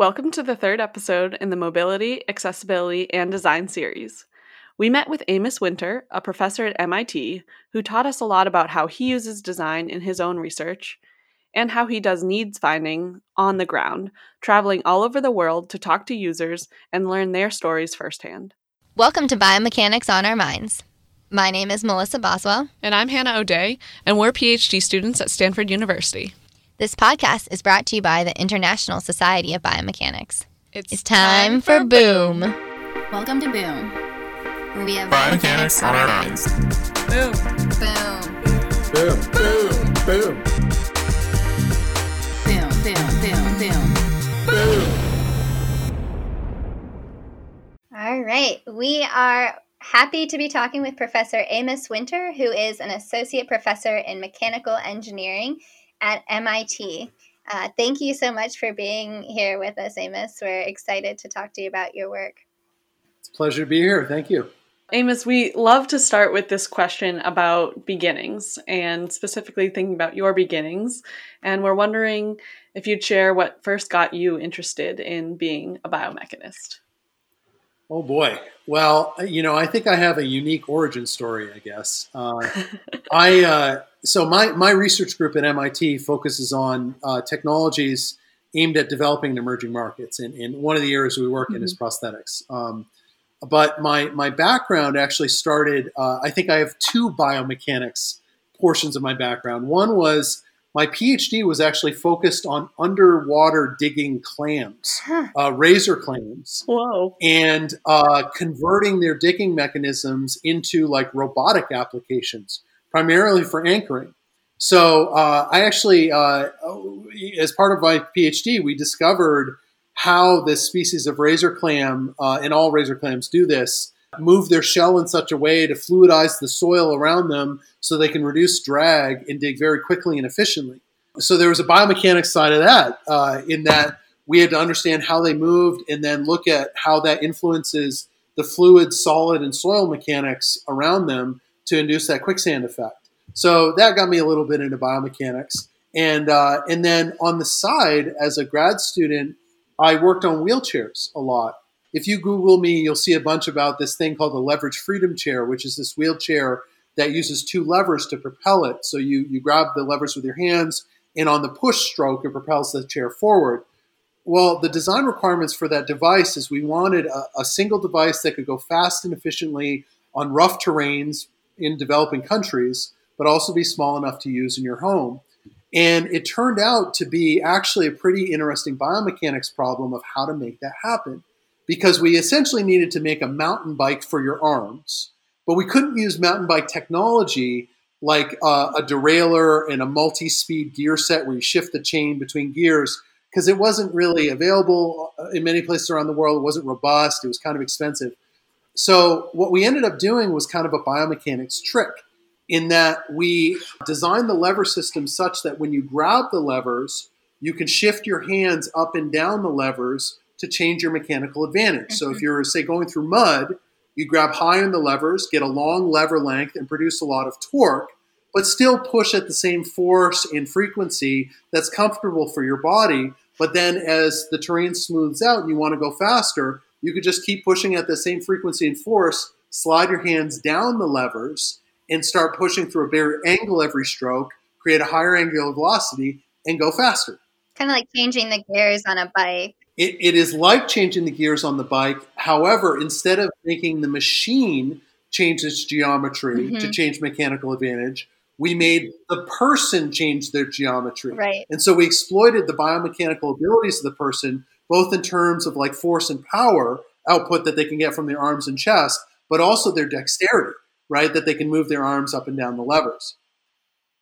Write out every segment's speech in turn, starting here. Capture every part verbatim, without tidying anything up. Welcome to the third episode in the Mobility, Accessibility, and Design series. We met with Amos Winter, a professor at M I T, who taught us a lot about how he uses design in his own research and how he does needs finding on the ground, traveling all over the world to talk to users and learn their stories firsthand. Welcome to Biomechanics on Our Minds. My name is Melissa Boswell. And I'm Hannah O'Day, and we're PhD students at Stanford University. This podcast is brought to you by the International Society of Biomechanics. It's, it's time, time for Boom. Boom. Welcome to Boom, where we have biomechanics on our minds. Boom. Boom. Boom. Boom. Boom. Boom. Boom. Boom. Boom. Boom. All right. We are happy to be talking with Professor Amos Winter, who is an associate professor in mechanical engineering at M I T. Uh, thank you so much for being here with us, Amos. We're excited to talk to you about your work. It's a pleasure to be here. Thank you. Amos, we love to start with this question about beginnings and specifically thinking about your beginnings. And we're wondering if you'd share what first got you interested in being a biomechanist. Oh, boy. Well, you know, I think I have a unique origin story, I guess. Uh, I uh, so my, my research group at M I T focuses on uh, technologies aimed at developing and emerging markets. And, and one of the areas we work mm-hmm. in is prosthetics. Um, but my, my background actually started, uh, I think I have two biomechanics portions of my background. One was my PhD was actually focused on underwater digging clams, huh. uh, razor clams, Whoa. and uh, converting their digging mechanisms into like robotic applications, primarily for anchoring. So uh, I actually, uh, as part of my PhD, we discovered how this species of razor clam, uh, and all razor clams do this, move their shell in such a way to fluidize the soil around them so they can reduce drag and dig very quickly and efficiently. So there was a biomechanics side of that, uh, in that we had to understand how they moved and then look at how that influences the fluid, solid, and soil mechanics around them to induce that quicksand effect. So that got me a little bit into biomechanics. And, uh, and then on the side, as a grad student, I worked on wheelchairs a lot. If you Google me, you'll see a bunch about this thing called the leverage freedom chair, which is this wheelchair that uses two levers to propel it. So you, you grab the levers with your hands, and on the push stroke, it propels the chair forward. Well, the design requirements for that device is we wanted a, a single device that could go fast and efficiently on rough terrains in developing countries, but also be small enough to use in your home. And it turned out to be actually a pretty interesting biomechanics problem of how to make that happen, because we essentially needed to make a mountain bike for your arms, but we couldn't use mountain bike technology like uh, a derailleur and a multi-speed gear set where you shift the chain between gears, because it wasn't really available in many places around the world. It wasn't robust. It was kind of expensive. So what we ended up doing was kind of a biomechanics trick, in that we designed the lever system such that when you grab the levers, you can shift your hands up and down the levers to change your mechanical advantage. So if you're, say, going through mud, you grab high on the levers, get a long lever length, and produce a lot of torque, but still push at the same force and frequency that's comfortable for your body. But then as the terrain smooths out and you want to go faster, you could just keep pushing at the same frequency and force, slide your hands down the levers, and start pushing through a bigger angle every stroke, create a higher angular velocity, and go faster. Kind of like changing the gears on a bike. It, it is like changing the gears on the bike. However, instead of making the machine change its geometry mm-hmm. to change mechanical advantage, we made the person change their geometry. Right. And so we exploited the biomechanical abilities of the person, both in terms of like force and power output that they can get from their arms and chest, but also their dexterity, right? That they can move their arms up and down the levers.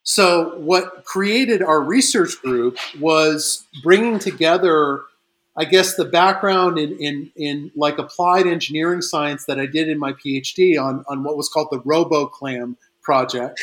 So what created our research group was bringing together, I guess, the background in, in, in like applied engineering science that I did in my PhD on, on what was called the Roboclam project,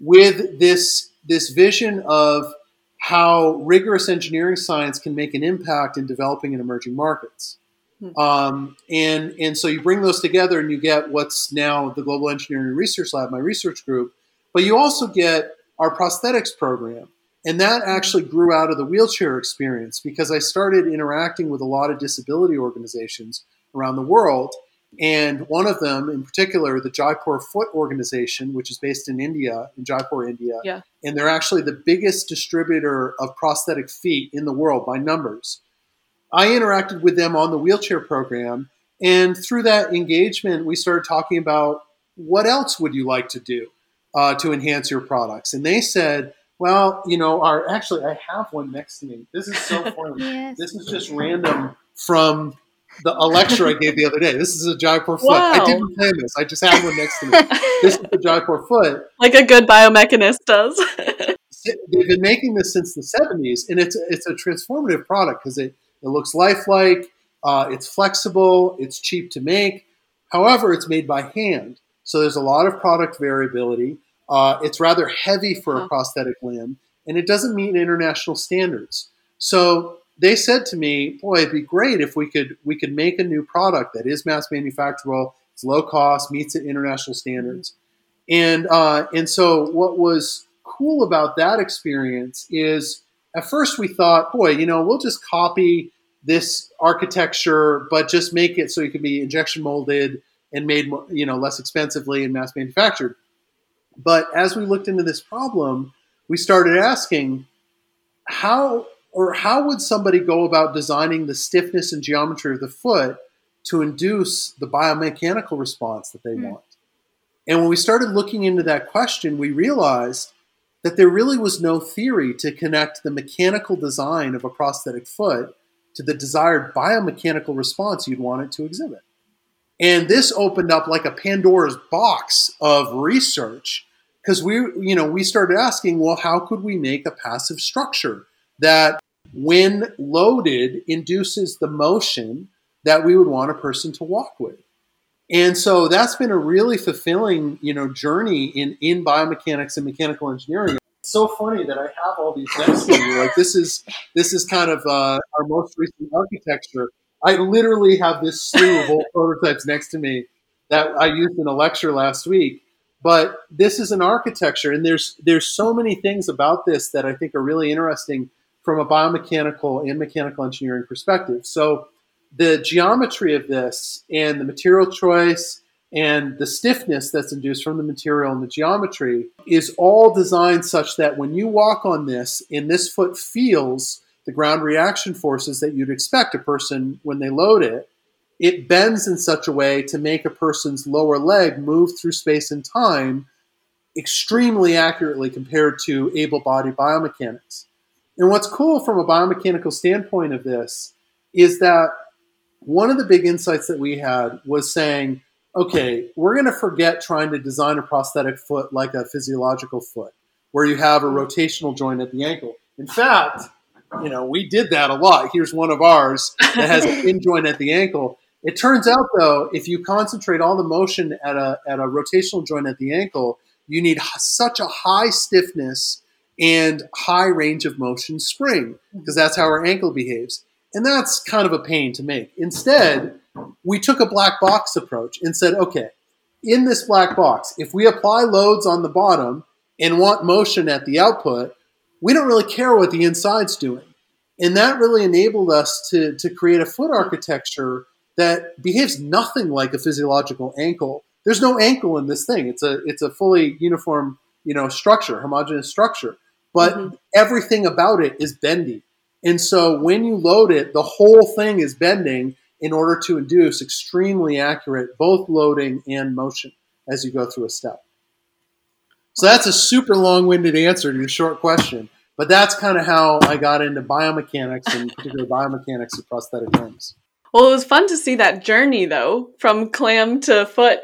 with this, this vision of how rigorous engineering science can make an impact in developing and emerging markets. Mm-hmm. Um, and, and so you bring those together and you get what's now the Global Engineering Research Lab, my research group, but you also get our prosthetics program. And that actually grew out of the wheelchair experience, because I started interacting with a lot of disability organizations around the world. And one of them in particular, the Jaipur Foot Organization, which is based in India, in Jaipur, India. Yeah. And they're actually the biggest distributor of prosthetic feet in the world by numbers. I interacted with them on the wheelchair program. And through that engagement, we started talking about what else would you like to do uh, to enhance your products. And they said, well, you know, our actually, I have one next to me. This is so funny. Yes. This is just random from the a lecture I gave the other day. This is a Jaipur foot. Wow. I didn't plan this. I just have one next to me. This is a Jaipur foot. Like a good biomechanist does. They've been making this since the seventies, and it's it's a transformative product because it, it looks lifelike, uh, it's flexible, it's cheap to make. However, it's made by hand. So there's a lot of product variability. Uh, it's rather heavy for a prosthetic limb, and it doesn't meet international standards. So they said to me, boy, it'd be great if we could we could make a new product that is mass manufacturable, it's low cost, meets international standards. And uh, and so what was cool about that experience is at first we thought, boy, you know, we'll just copy this architecture, but just make it so it can be injection molded and made, you know, less expensively and mass manufactured. But as we looked into this problem, we started asking how or how would somebody go about designing the stiffness and geometry of the foot to induce the biomechanical response that they mm. want? And when we started looking into that question, we realized that there really was no theory to connect the mechanical design of a prosthetic foot to the desired biomechanical response you'd want it to exhibit. And this opened up like a Pandora's box of research, because we, you know, we started asking, well, how could we make a passive structure that, when loaded, induces the motion that we would want a person to walk with? And so that's been a really fulfilling, you know, journey in, in biomechanics and mechanical engineering. It's so funny that I have all these next to you. Like this is this is kind of uh, our most recent architecture. I literally have this slew of old prototypes next to me that I used in a lecture last week. But this is an architecture, and there's there's so many things about this that I think are really interesting from a biomechanical and mechanical engineering perspective. So the geometry of this and the material choice and the stiffness that's induced from the material and the geometry is all designed such that when you walk on this and this foot feels the ground reaction forces that you'd expect a person when they load it, it bends in such a way to make a person's lower leg move through space and time extremely accurately compared to able-bodied biomechanics. And what's cool from a biomechanical standpoint of this is that one of the big insights that we had was saying, okay, we're going to forget trying to design a prosthetic foot like a physiological foot, where you have a rotational joint at the ankle. In fact, you know, we did that a lot. Here's one of ours that has a pin joint at the ankle. It turns out, though, if you concentrate all the motion at a at a rotational joint at the ankle, you need such a high stiffness and high range of motion spring, because that's how our ankle behaves. And that's kind of a pain to make. Instead, we took a black box approach and said, okay, in this black box, if we apply loads on the bottom and want motion at the output, we don't really care what the inside's doing. And that really enabled us to, to create a foot architecture that behaves nothing like a physiological ankle. There's no ankle in this thing. It's a it's a fully uniform, you know, structure, homogeneous structure. But mm-hmm. everything about it is bendy. And so when you load it, the whole thing is bending in order to induce extremely accurate both loading and motion as you go through a step. So that's a super long-winded answer to your short question. But that's kind of how I got into biomechanics, and particularly biomechanics of prosthetic limbs. Well, it was fun to see that journey, though, from clam to foot.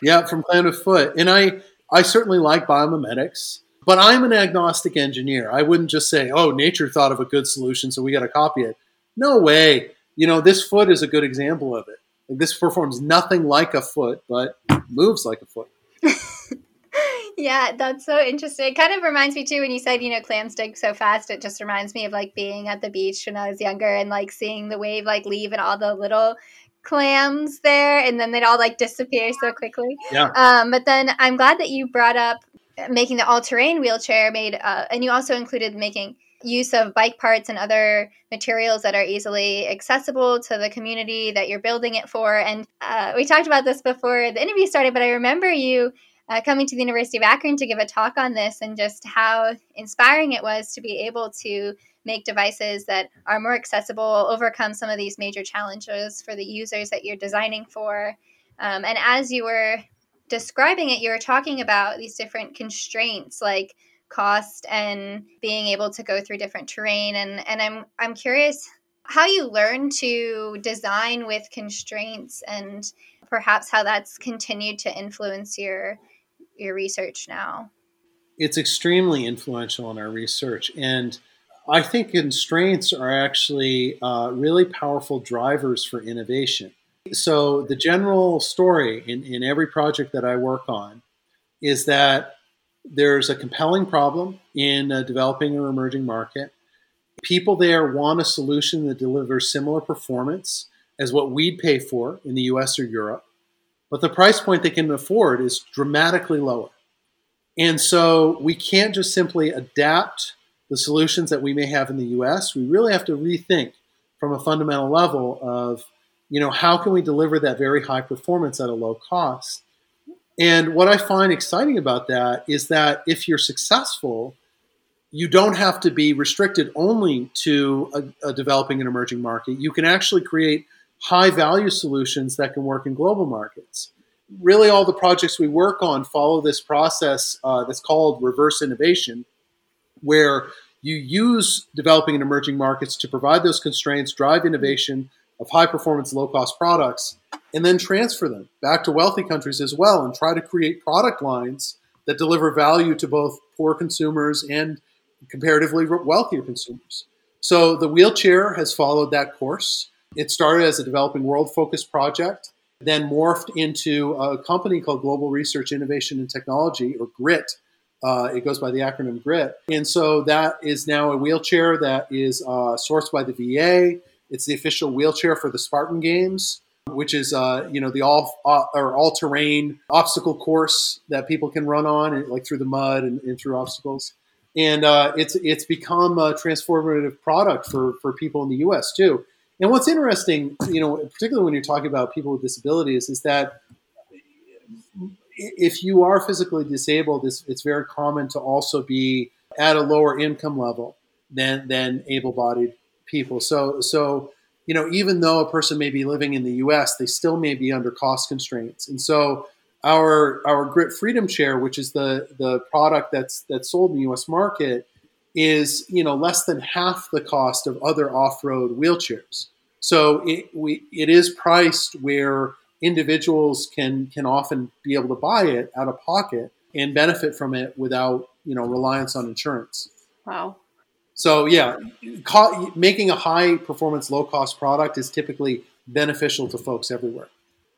Yeah, from clam to foot. And I, I certainly like biomimetics, but I'm an agnostic engineer. I wouldn't just say, oh, nature thought of a good solution, so we got to copy it. No way. You know, this foot is a good example of it. Like, this performs nothing like a foot, but moves like a foot. Yeah, that's so interesting. It kind of reminds me too, when you said, you know, clams dig so fast, it just reminds me of like being at the beach when I was younger and like seeing the wave like leave and all the little clams there, and then they'd all like disappear so quickly. Yeah. Um, but then I'm glad that you brought up making the all-terrain wheelchair made, uh, and you also included making use of bike parts and other materials that are easily accessible to the community that you're building it for. And uh, we talked about this before the interview started, but I remember you uh, coming to the University of Akron to give a talk on this and just how inspiring it was to be able to make devices that are more accessible, overcome some of these major challenges for the users that you're designing for. Um, and as you were describing it, you were talking about these different constraints like cost and being able to go through different terrain. And, and I'm I'm curious how you learn to design with constraints and perhaps how that's continued to influence your your research now. It's extremely influential in our research. And I think constraints are actually uh, really powerful drivers for innovation. So the general story in, in every project that I work on is that there's a compelling problem in a developing or emerging market. People there want a solution that delivers similar performance as what we'd pay for in the U S or Europe, but the price point they can afford is dramatically lower. And so we can't just simply adapt the solutions that we may have in the U S. We really have to rethink from a fundamental level of, you know, how can we deliver that very high performance at a low cost? And what I find exciting about that is that if you're successful, you don't have to be restricted only to a, a developing and emerging market. You can actually create high value solutions that can work in global markets. Really, all the projects we work on follow this process uh, that's called reverse innovation, where you use developing and emerging markets to provide those constraints, drive innovation of high-performance, low-cost products, and then transfer them back to wealthy countries as well and try to create product lines that deliver value to both poor consumers and comparatively wealthier consumers. So the wheelchair has followed that course. It started as a developing world-focused project, then morphed into a company called Global Research, Innovation, and Technology, or GRIT. Uh, it goes by the acronym GRIT. And so that is now a wheelchair that is uh, sourced by the V A. It's the official wheelchair for the Spartan Games, which is uh, you know the all uh, or all-terrain obstacle course that people can run on, and, like through the mud and, and through obstacles. And uh, it's it's become a transformative product for for people in the U S too. And what's interesting, you know, particularly when you're talking about people with disabilities, is that if you are physically disabled, it's, it's very common to also be at a lower income level than than able-bodied people. So, so you know, even though a person may be living in the U S, they still may be under cost constraints. And so our our GRIT Freedom Chair, which is the the product that's that's sold in the U S market, is, you know, less than half the cost of other off-road wheelchairs. So it we it is priced where individuals can can often be able to buy it out of pocket and benefit from it without, you know, reliance on insurance. Wow. So yeah, co- making a high performance, low cost product is typically beneficial to folks everywhere.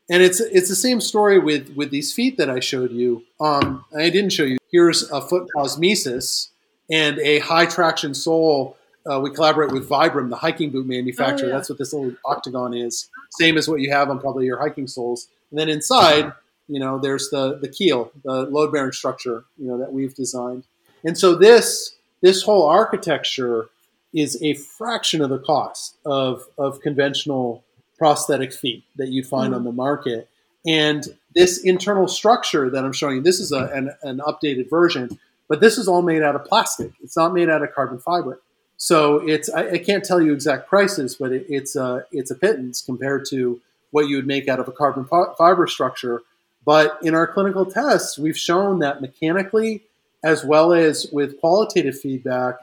And it's it's the same story with, with these feet that I showed you. Um, I didn't show you. Here's a foot prosmesis and a high traction sole. Uh, we collaborate with Vibram, the hiking boot manufacturer. Oh, yeah. That's what this little octagon is. Same as what you have on probably your hiking soles. And then inside, you know, there's the, the keel, the load bearing structure, you know, that we've designed. And so this... This whole architecture is a fraction of the cost of, of conventional prosthetic feet that you'd find mm-hmm. on the market. And this internal structure that I'm showing you, this is a, an, an updated version, but this is all made out of plastic. It's not made out of carbon fiber. So it's I, I can't tell you exact prices, but it, it's, a, it's a pittance compared to what you would make out of a carbon fi- fiber structure. But in our clinical tests, we've shown that mechanically, as well as with qualitative feedback,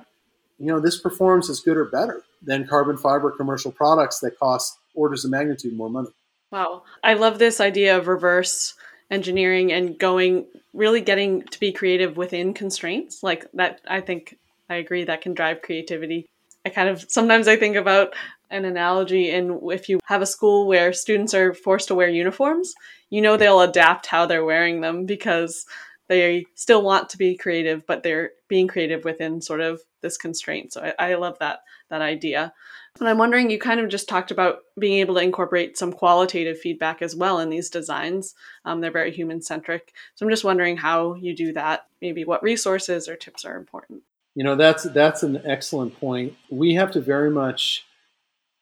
you know, this performs as good or better than carbon fiber commercial products that cost orders of magnitude more money. Wow. I love this idea of reverse engineering and going, really getting to be creative within constraints. Like that, I think, I agree, that can drive creativity. I kind of, sometimes I think about an analogy in if you have a school where students are forced to wear uniforms, you know, they'll adapt how they're wearing them because they still want to be creative, but they're being creative within sort of this constraint. So I, I love that that idea. And I'm wondering, you kind of just talked about being able to incorporate some qualitative feedback as well in these designs. Um, they're very human-centric. So I'm just wondering how you do that, maybe what resources or tips are important. You know, that's that's an excellent point. We have to very much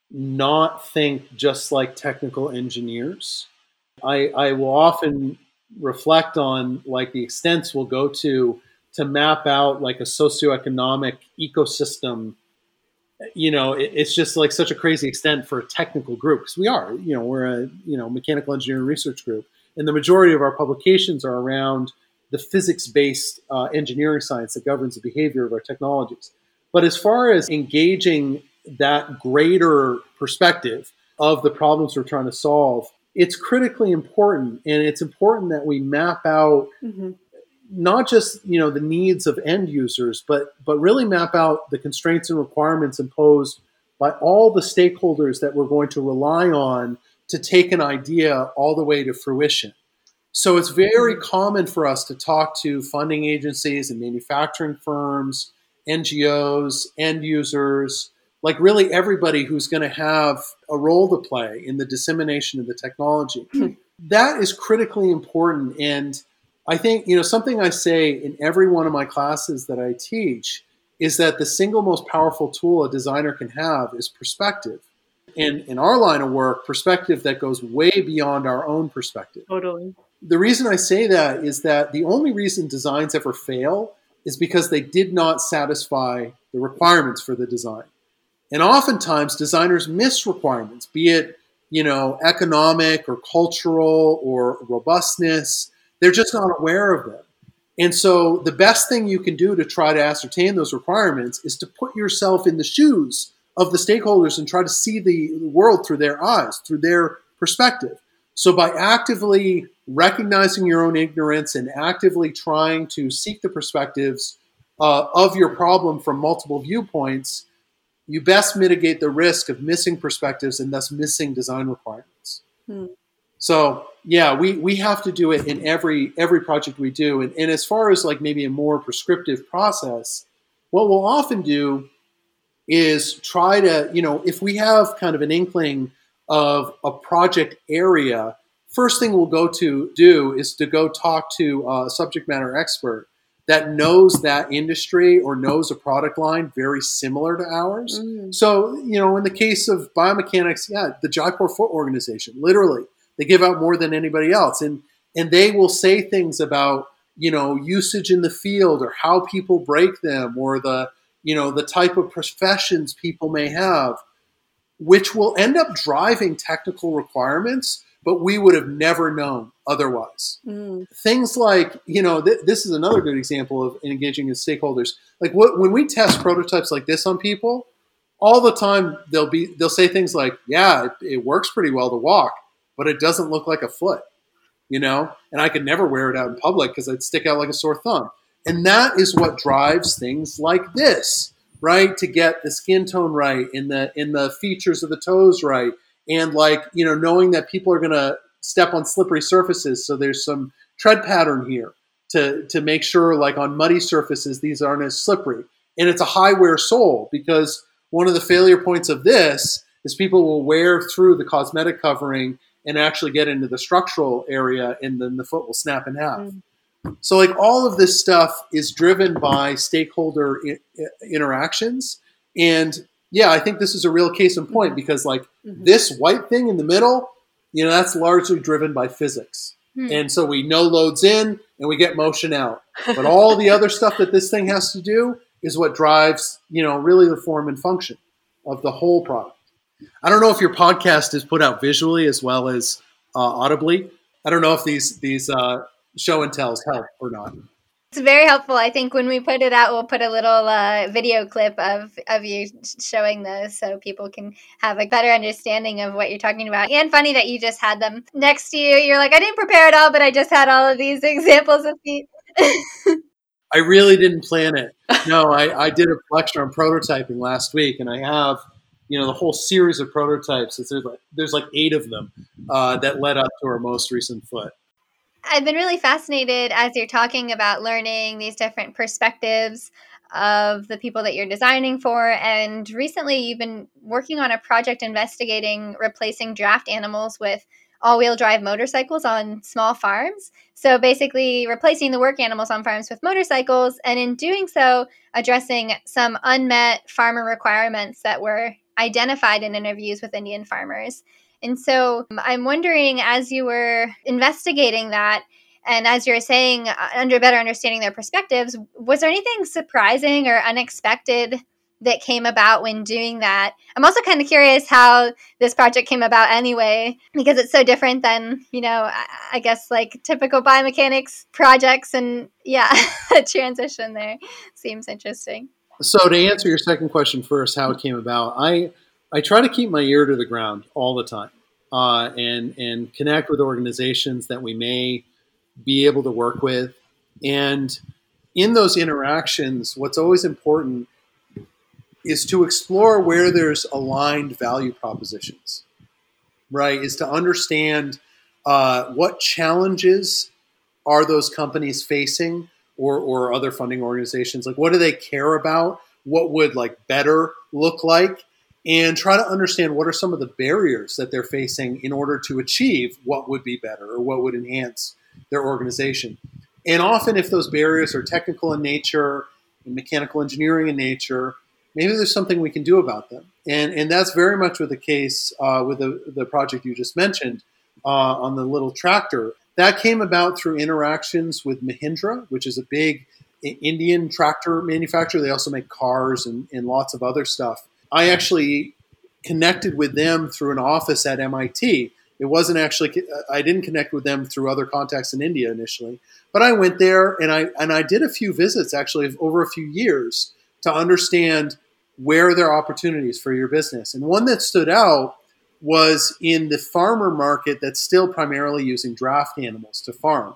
not think just like technical engineers. I, I will often reflect on like the extents we'll go to to map out like a socioeconomic ecosystem. You know, it, it's just like such a crazy extent for a technical group, because we are, you know, we're a, you know, mechanical engineering research group. And the majority of our publications are around the physics-based uh, engineering science that governs the behavior of our technologies. But as far as engaging that greater perspective of the problems we're trying to solve, it's critically important. And it's important that we map out mm-hmm. not just, you know, the needs of end users, but but really map out the constraints and requirements imposed by all the stakeholders that we're going to rely on to take an idea all the way to fruition. So it's very common for us to talk to funding agencies and manufacturing firms, N G Os, end users, like really everybody who's going to have a role to play in the dissemination of the technology. Mm-hmm. That is critically important. And I think, you know, something I say in every one of my classes that I teach is that the single most powerful tool a designer can have is perspective. And in our line of work, perspective that goes way beyond our own perspective. Totally. The reason I say that is that the only reason designs ever fail is because they did not satisfy the requirements for the design. And oftentimes designers miss requirements, be it, you know, economic or cultural or robustness. They're just not aware of them. And so the best thing you can do to try to ascertain those requirements is to put yourself in the shoes of the stakeholders and try to see the world through their eyes, through their perspective. So by actively recognizing your own ignorance and actively trying to seek the perspectives uh, of your problem from multiple viewpoints, you best mitigate the risk of missing perspectives and thus missing design requirements. Hmm. So yeah, we, we have to do it in every every project we do. And, and as far as like maybe a more prescriptive process, what we'll often do is try to, you know, if we have kind of an inkling of a project area, first thing we'll go to do is to go talk to a subject matter expert that knows that industry or knows a product line very similar to ours. Mm. So, you know, in the case of biomechanics, yeah, the Jaipur Foot Organization, literally, they give out more than anybody else. And and they will say things about, you know, usage in the field or how people break them or the, you know, the type of professions people may have, which will end up driving technical requirements, but we would have never known otherwise. Mm. Things like, you know, th- this is another good example of engaging in stakeholders. Like what, when we test prototypes like this on people, all the time they'll be they'll say things like, yeah, it, it works pretty well to walk, but it doesn't look like a foot, you know, and I could never wear it out in public because I'd stick out like a sore thumb. And that is what drives things like this, right? To get the skin tone right and the, and the features of the toes right. And like, you know, knowing that people are going to step on slippery surfaces. So there's some tread pattern here to, to make sure like on muddy surfaces, these aren't as slippery. And it's a high wear sole because one of the failure points of this is people will wear through the cosmetic covering and actually get into the structural area and then the foot will snap in half. Mm. So like all of this stuff is driven by stakeholder I- interactions. And yeah, I think this is a real case in point because like mm-hmm. this white thing in the middle, you know, that's largely driven by physics. Mm. And so we no loads in and we get motion out. But all the other stuff that this thing has to do is what drives, you know, really the form and function of the whole product. I don't know if your podcast is put out visually as well as uh, audibly. I don't know if these these uh, show and tells help or not. It's very helpful. I think when we put it out, we'll put a little uh, video clip of, of you showing those so people can have a better understanding of what you're talking about. And funny that you just had them next to you. You're like, I didn't prepare it all, but I just had all of these examples of feet. I really didn't plan it. No, I, I did a lecture on prototyping last week, and I have you know, the whole series of prototypes. There's like, there's like eight of them uh, that led up to our most recent foot. I've been really fascinated as you're talking about learning these different perspectives of the people that you're designing for. And recently you've been working on a project investigating replacing draft animals with all-wheel drive motorcycles on small farms. So basically replacing the work animals on farms with motorcycles, and in doing so, addressing some unmet farmer requirements that were identified in interviews with Indian farmers. And so I'm wondering, as you were investigating that, and as you're saying, under better understanding their perspectives, was there anything surprising or unexpected that came about when doing that? I'm also kind of curious how this project came about anyway, because it's so different than, you know, I guess like typical biomechanics projects. And yeah, the transition there seems interesting. So to answer your second question first, how it came about, I I try to keep my ear to the ground all the time uh, and and connect with organizations that we may be able to work with. And in those interactions, what's always important is to explore where there's aligned value propositions, right? Is to understand uh, what challenges are those companies facing, or, or other funding organizations. Like, what do they care about? What would like better look like? And try to understand what are some of the barriers that they're facing in order to achieve what would be better or what would enhance their organization. And often if those barriers are technical in nature and mechanical engineering in nature, maybe there's something we can do about them. And and that's very much with the case uh, with the, the project you just mentioned uh, on the little tractor. That came about through interactions with Mahindra, which is a big Indian tractor manufacturer. They also make cars and, and lots of other stuff. I actually connected with them through an office at M I T. It wasn't actually, I didn't connect with them through other contacts in India initially, but I went there and I and I did a few visits actually of over a few years to understand where there are opportunities for your business. And one that stood out was in the farmer market that's still primarily using draft animals to farm.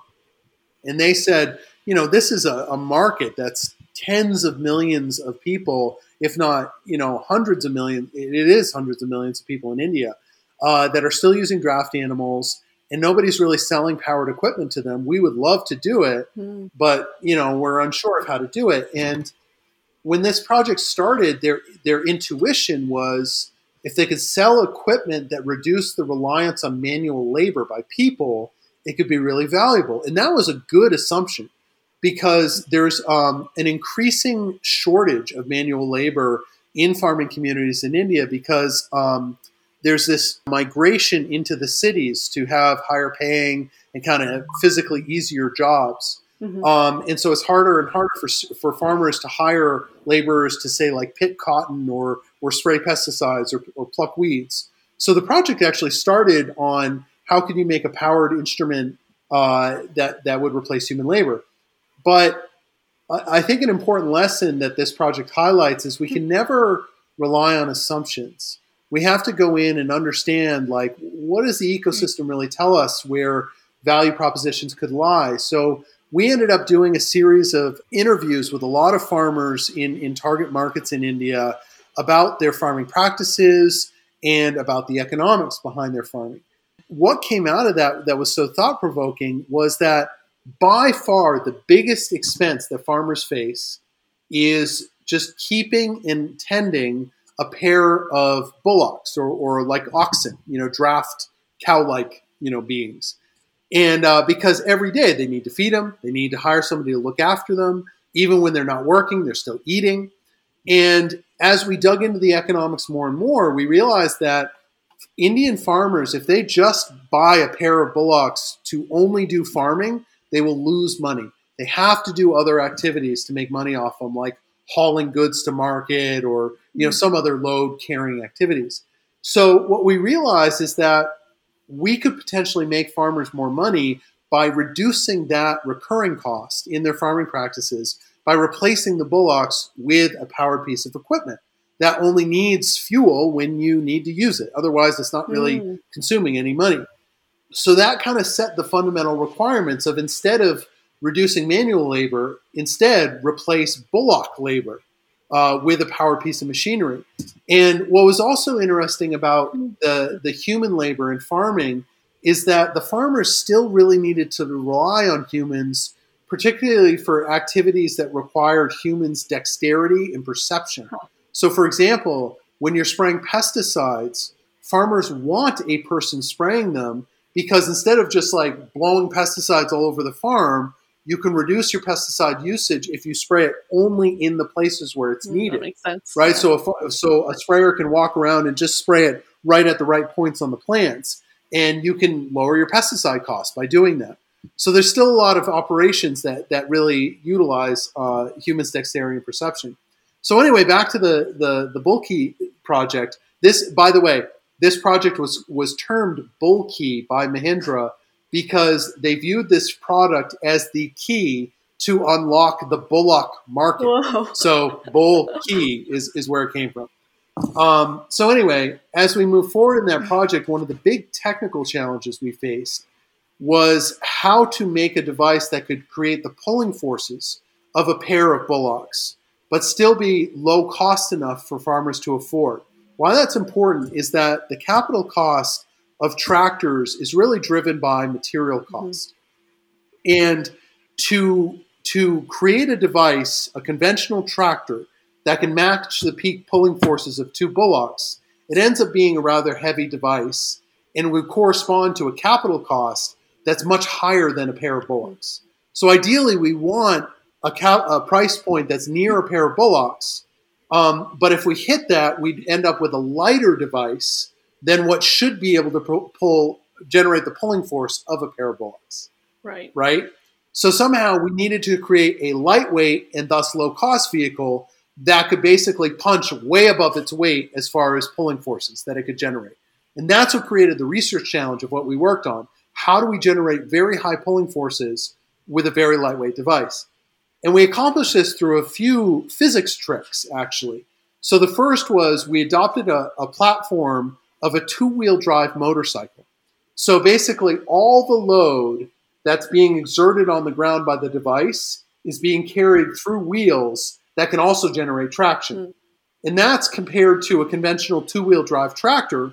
And they said, you know, this is a, a market that's tens of millions of people, if not, you know, hundreds of millions, it is hundreds of millions of people in India. Uh, that are still using draft animals, and nobody's really selling powered equipment to them. We would love to do it, mm. but you know, we're unsure of how to do it. And when this project started, their their intuition was if they could sell equipment that reduced the reliance on manual labor by people, it could be really valuable. And that was a good assumption, because there's um, an increasing shortage of manual labor in farming communities in India, because um, there's this migration into the cities to have higher paying and kind of physically easier jobs. Mm-hmm. Um, and so it's harder and harder for for farmers to hire laborers to say like pick cotton or or spray pesticides or, or pluck weeds. So the project actually started on how can you make a powered instrument uh, that, that would replace human labor. But I think an important lesson that this project highlights is we can never rely on assumptions. We have to go in and understand, like, what does the ecosystem really tell us where value propositions could lie? So we ended up doing a series of interviews with a lot of farmers in, in target markets in India about their farming practices and about the economics behind their farming. What came out of that that was so thought-provoking was that by far the biggest expense that farmers face is just keeping and tending a pair of bullocks or, or like oxen, you know, draft cow-like, you know, beings. And uh, because every day they need to feed them, they need to hire somebody to look after them. Even when they're not working, they're still eating. And as we dug into the economics more and more, we realized that Indian farmers, if they just buy a pair of bullocks to only do farming, they will lose money. They have to do other activities to make money off them, like hauling goods to market or, you know, some other load carrying activities. So what we realized is that we could potentially make farmers more money by reducing that recurring cost in their farming practices by replacing the bullocks with a powered piece of equipment that only needs fuel when you need to use it. Otherwise, it's not really mm. consuming any money. So that kind of set the fundamental requirements of, instead of reducing manual labor, instead replace bullock labor uh, with a powered piece of machinery. And what was also interesting about the, the human labor in farming is that the farmers still really needed to rely on humans particularly for activities that required humans' dexterity and perception. So, for example, when you're spraying pesticides, farmers want a person spraying them because instead of just like blowing pesticides all over the farm, you can reduce your pesticide usage if you spray it only in the places where it's needed. That makes sense. Right? So a, so a sprayer can walk around and just spray it right at the right points on the plants, and you can lower your pesticide costs by doing that. So there's still a lot of operations that that really utilize uh, humans' dexterity and perception. So anyway, back to the the, the Bullkey project. This, by the way, this project was was termed Bullkey by Mahindra because they viewed this product as the key to unlock the bullock market. Whoa. So Bullkey is is where it came from. Um, so anyway, as we move forward in that project, one of the big technical challenges we faced was how to make a device that could create the pulling forces of a pair of bullocks, but still be low cost enough for farmers to afford. Why that's important is that the capital cost of tractors is really driven by material cost. Mm-hmm. And to, to create a device, a conventional tractor, that can match the peak pulling forces of two bullocks, it ends up being a rather heavy device and would correspond to a capital cost that's much higher than a pair of bullocks. So ideally, we want a, cap, a price point that's near a pair of bullocks. Um, but if we hit that, we'd end up with a lighter device than what should be able to pull, pull generate the pulling force of a pair of bullocks. Right. Right. So somehow we needed to create a lightweight and thus low-cost vehicle that could basically punch way above its weight as far as pulling forces that it could generate. And that's what created the research challenge of what we worked on. How do we generate very high pulling forces with a very lightweight device? And we accomplished this through a few physics tricks, actually. So the first was we adopted a, a platform of a two-wheel drive motorcycle. So basically all the load that's being exerted on the ground by the device is being carried through wheels that can also generate traction. Mm. And that's compared to a conventional two-wheel drive tractor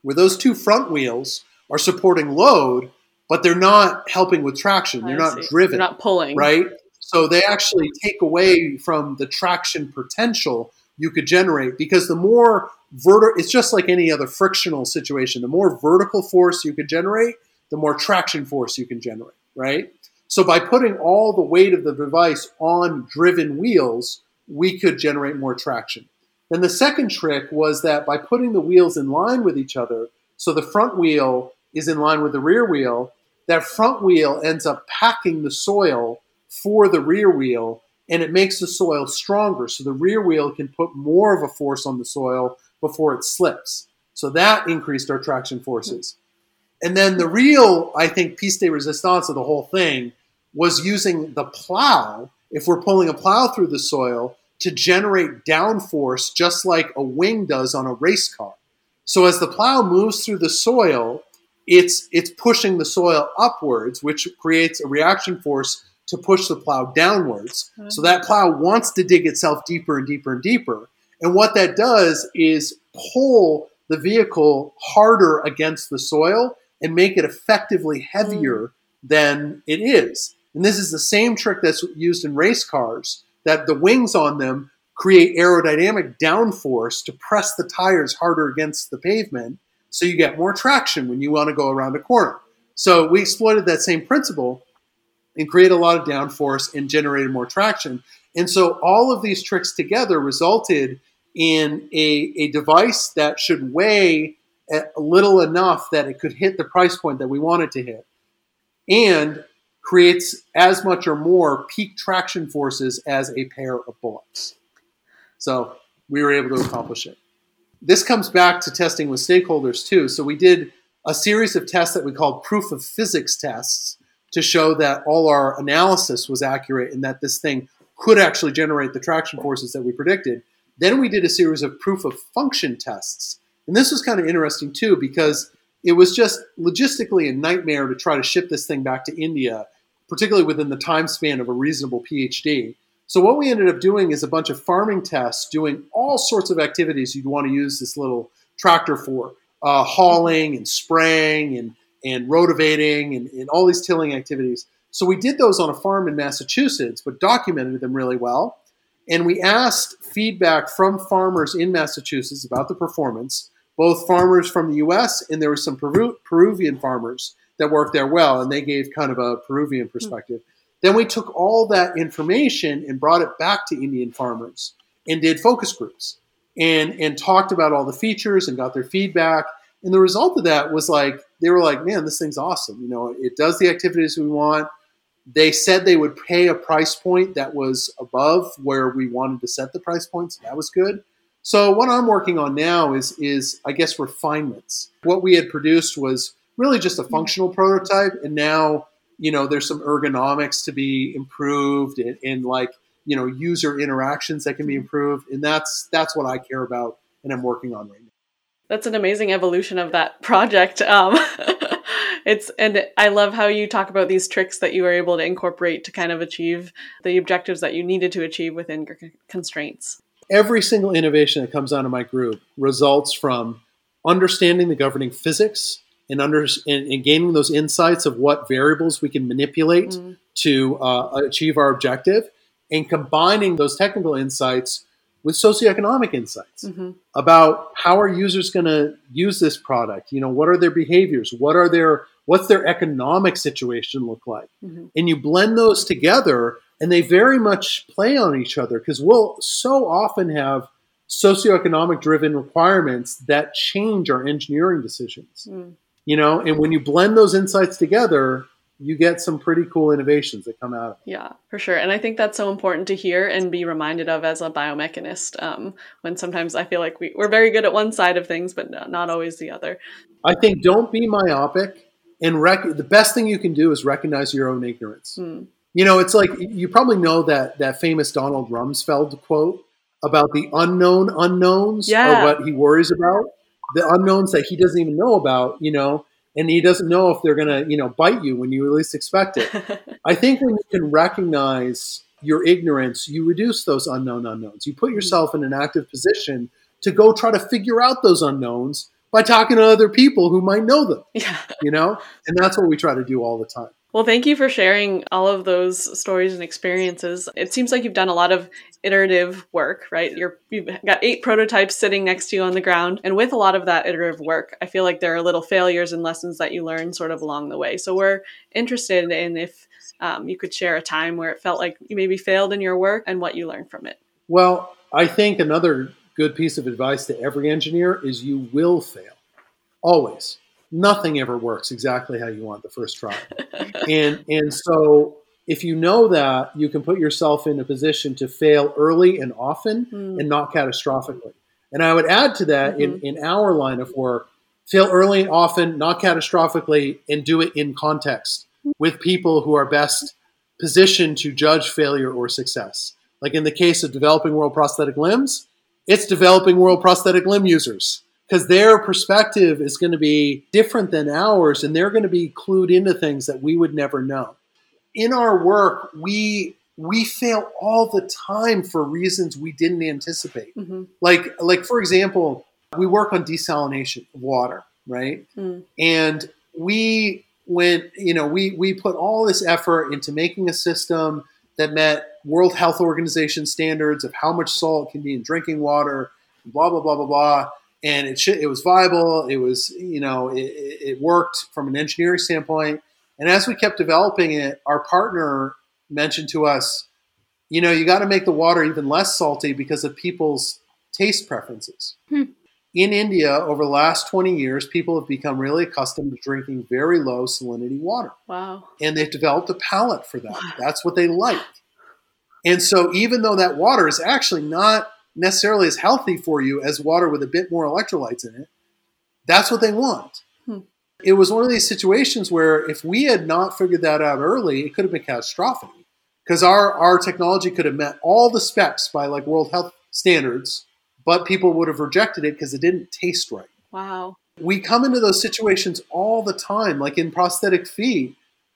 where those two front wheels are supporting load, but they're not helping with traction. They're I not see. driven. They're not pulling. Right? So they actually take away from the traction potential you could generate because the more vertical, it's just like any other frictional situation. The more vertical force you could generate, the more traction force you can generate, right? So by putting all the weight of the device on driven wheels, we could generate more traction. Then the second trick was that by putting the wheels in line with each other, so the front wheel is in line with the rear wheel, that front wheel ends up packing the soil for the rear wheel, and it makes the soil stronger. So the rear wheel can put more of a force on the soil before it slips. So that increased our traction forces. And then the real, I think, piece de resistance of the whole thing was using the plow, if we're pulling a plow through the soil, to generate downforce just like a wing does on a race car. So as the plow moves through the soil, it's it's pushing the soil upwards, which creates a reaction force to push the plow downwards. Okay. So that plow wants to dig itself deeper and deeper and deeper. And what that does is pull the vehicle harder against the soil and make it effectively heavier mm. than it is. And this is the same trick that's used in race cars, that the wings on them create aerodynamic downforce to press the tires harder against the pavement, so you get more traction when you want to go around a corner. So we exploited that same principle and created a lot of downforce and generated more traction. And so all of these tricks together resulted in a, a device that should weigh little enough that it could hit the price point that we wanted to hit, and creates as much or more peak traction forces as a pair of bullocks. So we were able to accomplish it. This comes back to testing with stakeholders too. So we did a series of tests that we called proof of physics tests to show that all our analysis was accurate and that this thing could actually generate the traction forces that we predicted. Then we did a series of proof of function tests. And this was kind of interesting too, because it was just logistically a nightmare to try to ship this thing back to India, particularly within the time span of a reasonable PhD. So what we ended up doing is a bunch of farming tests, doing all sorts of activities you'd want to use this little tractor for, uh, hauling and spraying and, and rotivating and, and all these tilling activities. So we did those on a farm in Massachusetts, but documented them really well. And we asked feedback from farmers in Massachusetts about the performance, both farmers from the U S and there were some Peru- Peruvian farmers that worked there well, and they gave kind of a Peruvian perspective. Mm-hmm. Then we took all that information and brought it back to Indian farmers and did focus groups and, and talked about all the features and got their feedback. And the result of that was like, they were like, man, this thing's awesome. You know, it does the activities we want. They said they would pay a price point that was above where we wanted to set the price points. That was good. So what I'm working on now is, is I guess, refinements. What we had produced was really just a functional prototype. And now, you know, there's some ergonomics to be improved and, and like, you know, user interactions that can be improved. And that's that's what I care about and I'm working on right now. That's an amazing evolution of that project. Um, it's and I love how you talk about these tricks that you were able to incorporate to kind of achieve the objectives that you needed to achieve within your constraints. Every single innovation that comes out of my group results from understanding the governing physics and, under, and, and gaining those insights of what variables we can manipulate mm-hmm. to uh, achieve our objective, and combining those technical insights with socioeconomic insights mm-hmm. about how are users going to use this product? You know, what are their behaviors? What are their, what's their economic situation look like? Mm-hmm. And you blend those together and they very much play on each other, because we'll so often have socioeconomic driven requirements that change our engineering decisions, mm. you know, and when you blend those insights together, you get some pretty cool innovations that come out of it. Yeah, for sure. And I think that's so important to hear and be reminded of as a biomechanist, um, when sometimes I feel like we, we're very good at one side of things, but not always the other. I think don't be myopic. And rec- the best thing you can do is recognize your own ignorance. Mm. You know, it's like, you probably know that that famous Donald Rumsfeld quote about the unknown unknowns yeah. are what he worries about. The unknowns that he doesn't even know about, you know. And he doesn't know if they're going to, you know, bite you when you least expect it. I think when you can recognize your ignorance, you reduce those unknown unknowns. You put yourself in an active position to go try to figure out those unknowns by talking to other people who might know them, yeah. you know, and that's what we try to do all the time. Well, thank you for sharing all of those stories and experiences. It seems like you've done a lot of iterative work, right? You're, you've got eight prototypes sitting next to you on the ground. And with a lot of that iterative work, I feel like there are little failures and lessons that you learn sort of along the way. So we're interested in if um, you could share a time where it felt like you maybe failed in your work and what you learned from it. Well, I think another good piece of advice to every engineer is you will fail. Always. Nothing ever works exactly how you want the first try. And and so if you know that, you can put yourself in a position to fail early and often mm. and not catastrophically. And I would add to that mm-hmm. in, in our line of work, fail early and often, not catastrophically, and do it in context with people who are best positioned to judge failure or success. Like in the case of developing world prosthetic limbs, it's developing world prosthetic limb users, because their perspective is going to be different than ours, and they're going to be clued into things that we would never know. In our work, we we fail all the time for reasons we didn't anticipate. Mm-hmm. Like, like for example, we work on desalination of water, right? Mm. And we went, you know, we we put all this effort into making a system that met World Health Organization standards of how much salt can be in drinking water, blah, blah, blah, blah, blah. And it should, it was viable. It was, you know, it, it worked from an engineering standpoint. And as we kept developing it, our partner mentioned to us, you know, you got to make the water even less salty because of people's taste preferences. Hmm. In India, over the last twenty years, people have become really accustomed to drinking very low salinity water. Wow. And they've developed a palate for that. Wow. That's what they like. And so even though that water is actually not necessarily as healthy for you as water with a bit more electrolytes in it, that's what they want. Hmm. It was one of these situations where if we had not figured that out early, it could have been catastrophic, because our, our technology could have met all the specs by like World Health standards, but people would have rejected it because it didn't taste right. Wow. We come into those situations all the time, like in prosthetic feet.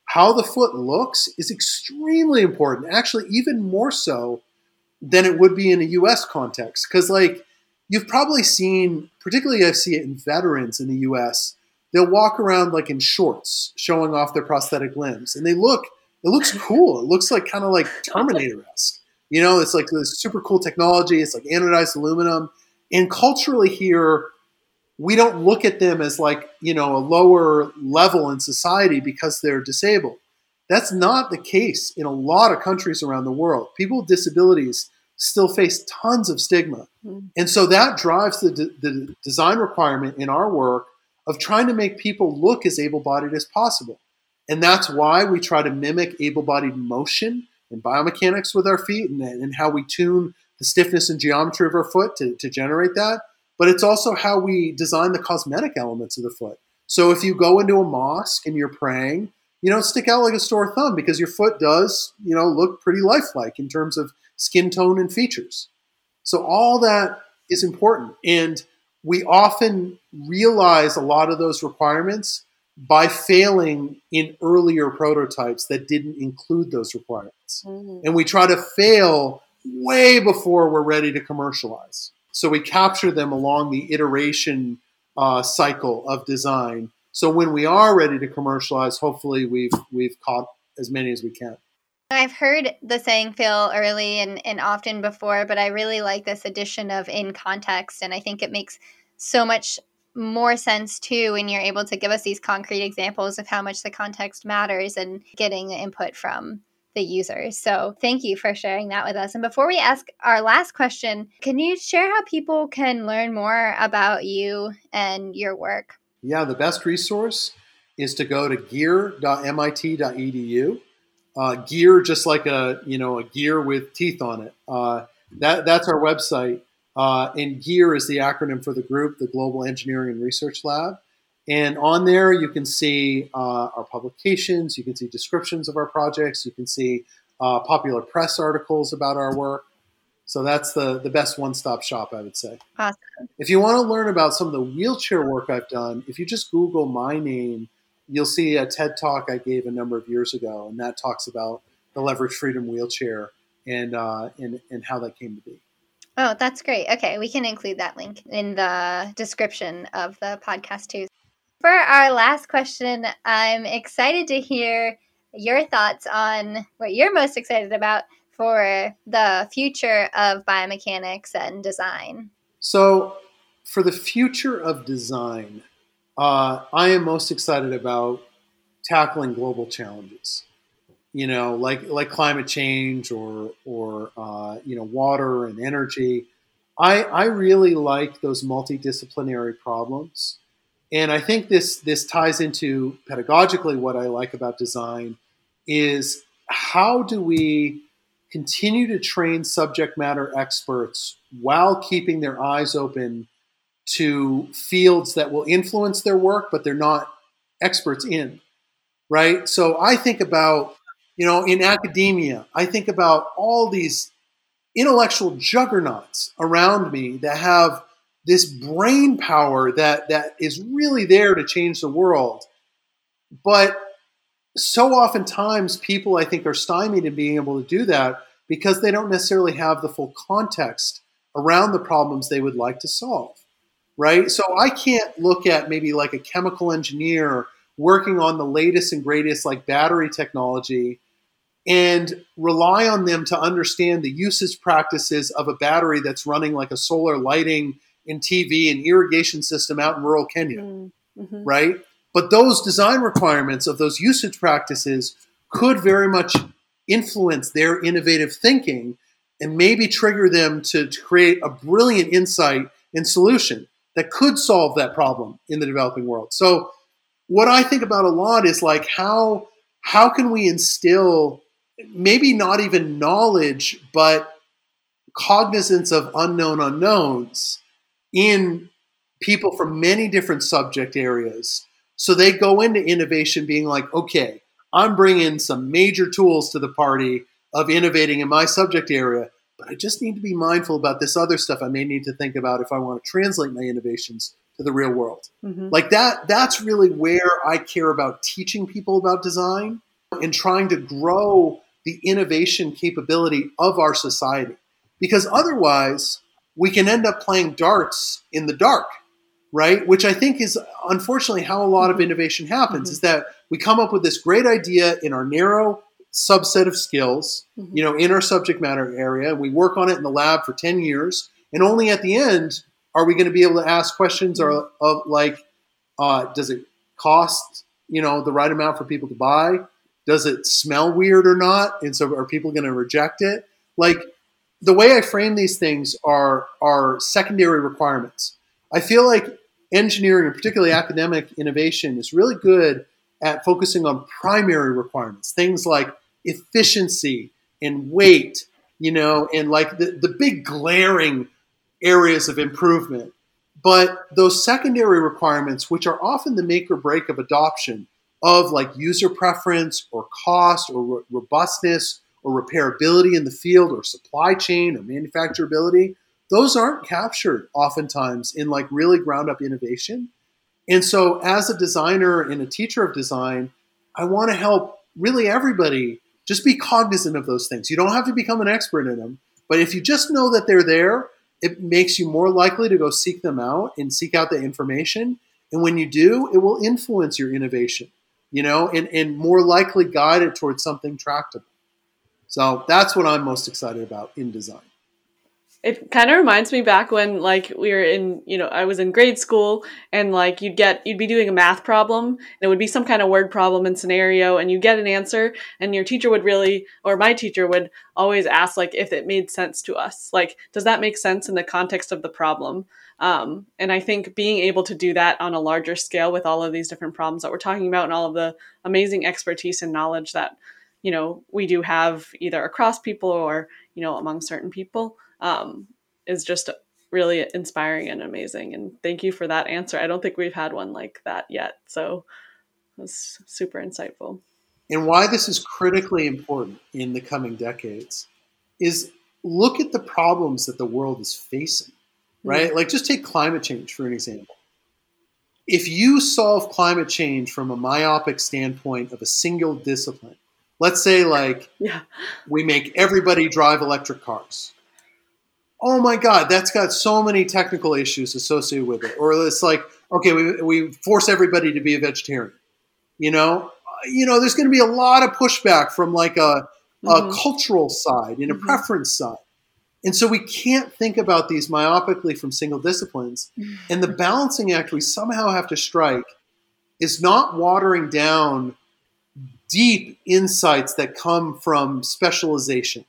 How the foot looks is extremely important, actually even more so than it would be in a U S context. Because like you've probably seen, particularly I see it in veterans in the U S, they'll walk around like in shorts showing off their prosthetic limbs. And they look It looks cool. It looks like kind of like Terminator-esque. You know, it's like this super cool technology. It's like anodized aluminum. And culturally here, we don't look at them as like, you know, a lower level in society because they're disabled. That's not the case in a lot of countries around the world. People with disabilities still face tons of stigma. Mm-hmm. And so that drives the, de- the design requirement in our work of trying to make people look as able-bodied as possible. And that's why we try to mimic able-bodied motion and biomechanics with our feet and, and how we tune the stiffness and geometry of our foot to, to generate that. But it's also how we design the cosmetic elements of the foot. So if you go into a mosque and you're praying, you don't stick out like a sore thumb because your foot does, you know, look pretty lifelike in terms of skin tone and features. So all that is important. And we often realize a lot of those requirements by failing in earlier prototypes that didn't include those requirements. Mm-hmm. And we try to fail way before we're ready to commercialize. So we capture them along the iteration uh, cycle of design. So when we are ready to commercialize, hopefully we've we've caught as many as we can. I've heard the saying fail early and, and often before, but I really like this addition of in context. And I think it makes so much more sense too when you're able to give us these concrete examples of how much the context matters and getting input from the users. So thank you for sharing that with us. And before we ask our last question, can you share how people can learn more about you and your work? Yeah, the best resource is to go to gear dot M I T dot E D U. Uh, gear, just like a, you know, a gear with teeth on it. Uh, that that's our website. Uh, and GEAR is the acronym for the group, the Global Engineering and Research Lab. And on there, you can see uh, our publications, you can see descriptions of our projects, you can see uh, popular press articles about our work. So that's the, the best one-stop shop, I would say. Awesome. If you want to learn about some of the wheelchair work I've done, if you just Google my name, you'll see a TED Talk I gave a number of years ago, and that talks about the Leverage Freedom wheelchair and uh, and, and how that came to be. Oh, that's great. Okay, we can include that link in the description of the podcast too. For our last question, I'm excited to hear your thoughts on what you're most excited about for the future of biomechanics and design. So for the future of design, uh, I am most excited about tackling global challenges. You know, like like climate change or or uh, you know, water and energy. I I really like those multidisciplinary problems, and I think this this ties into pedagogically what I like about design is how do we continue to train subject matter experts while keeping their eyes open to fields that will influence their work, but they're not experts in, right? So I think about You know, in academia, I think about all these intellectual juggernauts around me that have this brain power that, that is really there to change the world. But so oftentimes people, I think, are stymied in being able to do that because they don't necessarily have the full context around the problems they would like to solve, right? So I can't look at maybe like a chemical engineer working on the latest and greatest like battery technology and rely on them to understand the usage practices of a battery that's running like a solar lighting and T V and irrigation system out in rural Kenya, mm-hmm. right? But those design requirements of those usage practices could very much influence their innovative thinking and maybe trigger them to, to create a brilliant insight and solution that could solve that problem in the developing world. So what I think about a lot is like how how can we instill maybe not even knowledge, but cognizance of unknown unknowns in people from many different subject areas. So they go into innovation being like, okay, I'm bringing some major tools to the party of innovating in my subject area, but I just need to be mindful about this other stuff I may need to think about if I want to translate my innovations to the real world. Mm-hmm. Like that, that's really where I care about teaching people about design and trying to grow the innovation capability of our society. Because otherwise, we can end up playing darts in the dark, right? Which I think is unfortunately how a lot of innovation happens, mm-hmm. is that we come up with this great idea in our narrow subset of skills, mm-hmm. you know, in our subject matter area. We work on it in the lab for ten years. And only at the end are we going to be able to ask questions mm-hmm. or, of like, uh, does it cost, you know, the right amount for people to buy? Does it smell weird or not? And so are people going to reject it? Like, the way I frame these things are, are secondary requirements. I feel like engineering, and particularly academic innovation, is really good at focusing on primary requirements, things like efficiency and weight, you know, and like the, the big glaring areas of improvement. But those secondary requirements, which are often the make or break of adoption of like user preference or cost or ro- robustness or repairability in the field or supply chain or manufacturability, those aren't captured oftentimes in like really ground up innovation. And so as a designer and a teacher of design, I want to help really everybody just be cognizant of those things. You don't have to become an expert in them, but if you just know that they're there, it makes you more likely to go seek them out and seek out the information. And when you do, it will influence your innovation, you know, and, and more likely guide it towards something tractable. So that's what I'm most excited about in design. It kind of reminds me back when, like, we were in, you know, I was in grade school, and like you'd get, you'd be doing a math problem, and it would be some kind of word problem and scenario, and you get an answer, and your teacher would really, or my teacher would always ask, like, if it made sense to us. Like, does that make sense in the context of the problem? Um, and I think being able to do that on a larger scale with all of these different problems that we're talking about and all of the amazing expertise and knowledge that, you know, we do have either across people or, you know, among certain people. Um, is just really inspiring and amazing. And thank you for that answer. I don't think we've had one like that yet. So that's super insightful. And why this is critically important in the coming decades is look at the problems that the world is facing, right? Mm-hmm. Like, just take climate change for an example. If you solve climate change from a myopic standpoint of a single discipline, let's say like yeah. we make everybody drive electric cars. Oh my God, that's got so many technical issues associated with it. Or it's like, okay, we we force everybody to be a vegetarian. You know, you know, there's going to be a lot of pushback from like a, mm-hmm. a cultural side and a mm-hmm. preference side. And so we can't think about these myopically from single disciplines. Mm-hmm. And the balancing act we somehow have to strike is not watering down deep insights that come from specialization.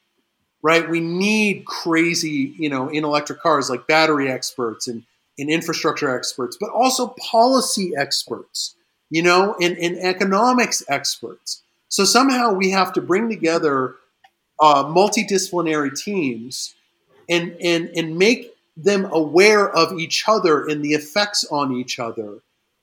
Right? We need crazy, you know, in electric cars, like battery experts and, and infrastructure experts, but also policy experts, you know, and, and economics experts. So somehow we have to bring together uh, multidisciplinary teams and, and, and make them aware of each other and the effects on each other,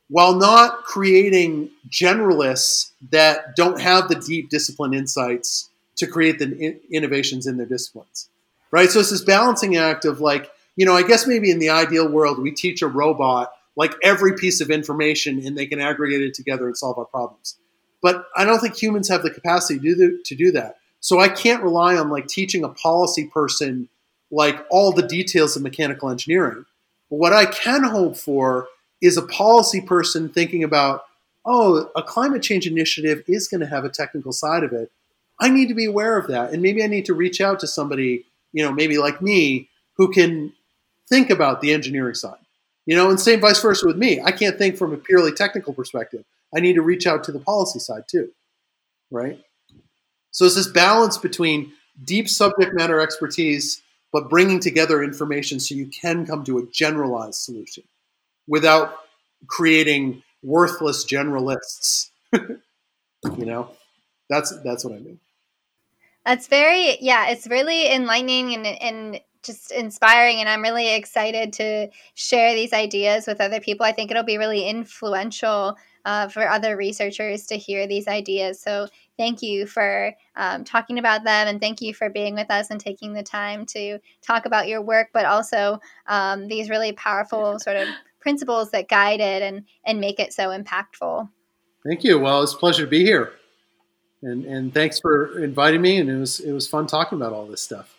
while not creating generalists that don't have the deep discipline insights to create the in- innovations in their disciplines, right? So it's this balancing act of like, you know, I guess maybe in the ideal world, we teach a robot like every piece of information and they can aggregate it together and solve our problems. But I don't think humans have the capacity to do, the, to do that. So I can't rely on like teaching a policy person like all the details of mechanical engineering. But what I can hope for is a policy person thinking about, oh, a climate change initiative is going to have a technical side of it. I need to be aware of that. And maybe I need to reach out to somebody, you know, maybe like me, who can think about the engineering side, you know, and same vice versa with me. I can't think from a purely technical perspective. I need to reach out to the policy side too, right? So it's this balance between deep subject matter expertise, but bringing together information so you can come to a generalized solution without creating worthless generalists, you know? That's, that's what I mean. That's very, yeah, it's really enlightening and, and just inspiring. And I'm really excited to share these ideas with other people. I think it'll be really influential uh, for other researchers to hear these ideas. So thank you for um, talking about them. And thank you for being with us and taking the time to talk about your work, but also um, these really powerful sort of principles that guide it and, and make it so impactful. Thank you. Well, it's a pleasure to be here. And and thanks for inviting me. And it was it was fun talking about all this stuff.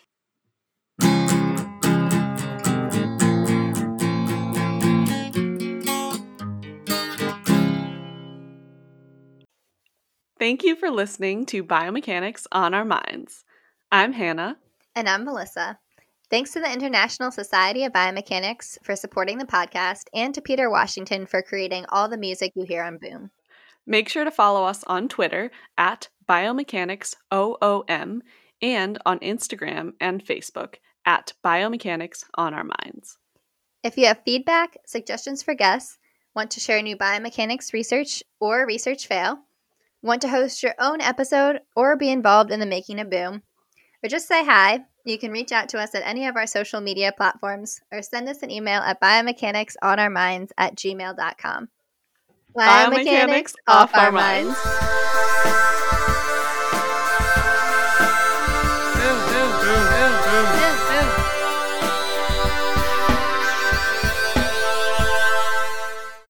Thank you for listening to Biomechanics on Our Minds. I'm Hannah. And I'm Melissa. Thanks to the International Society of Biomechanics for supporting the podcast and to Peter Washington for creating all the music you hear on Boom. Make sure to follow us on Twitter at biomechanicsOOM and on Instagram and Facebook at Biomechanics on Our Minds. If you have feedback, suggestions for guests, want to share new biomechanics research or research fail, want to host your own episode or be involved in the making of Boom, or just say hi, you can reach out to us at any of our social media platforms or send us an email at biomechanicsOnOurminds at gmail dot com. Biomechanics, biomechanics off our minds. minds.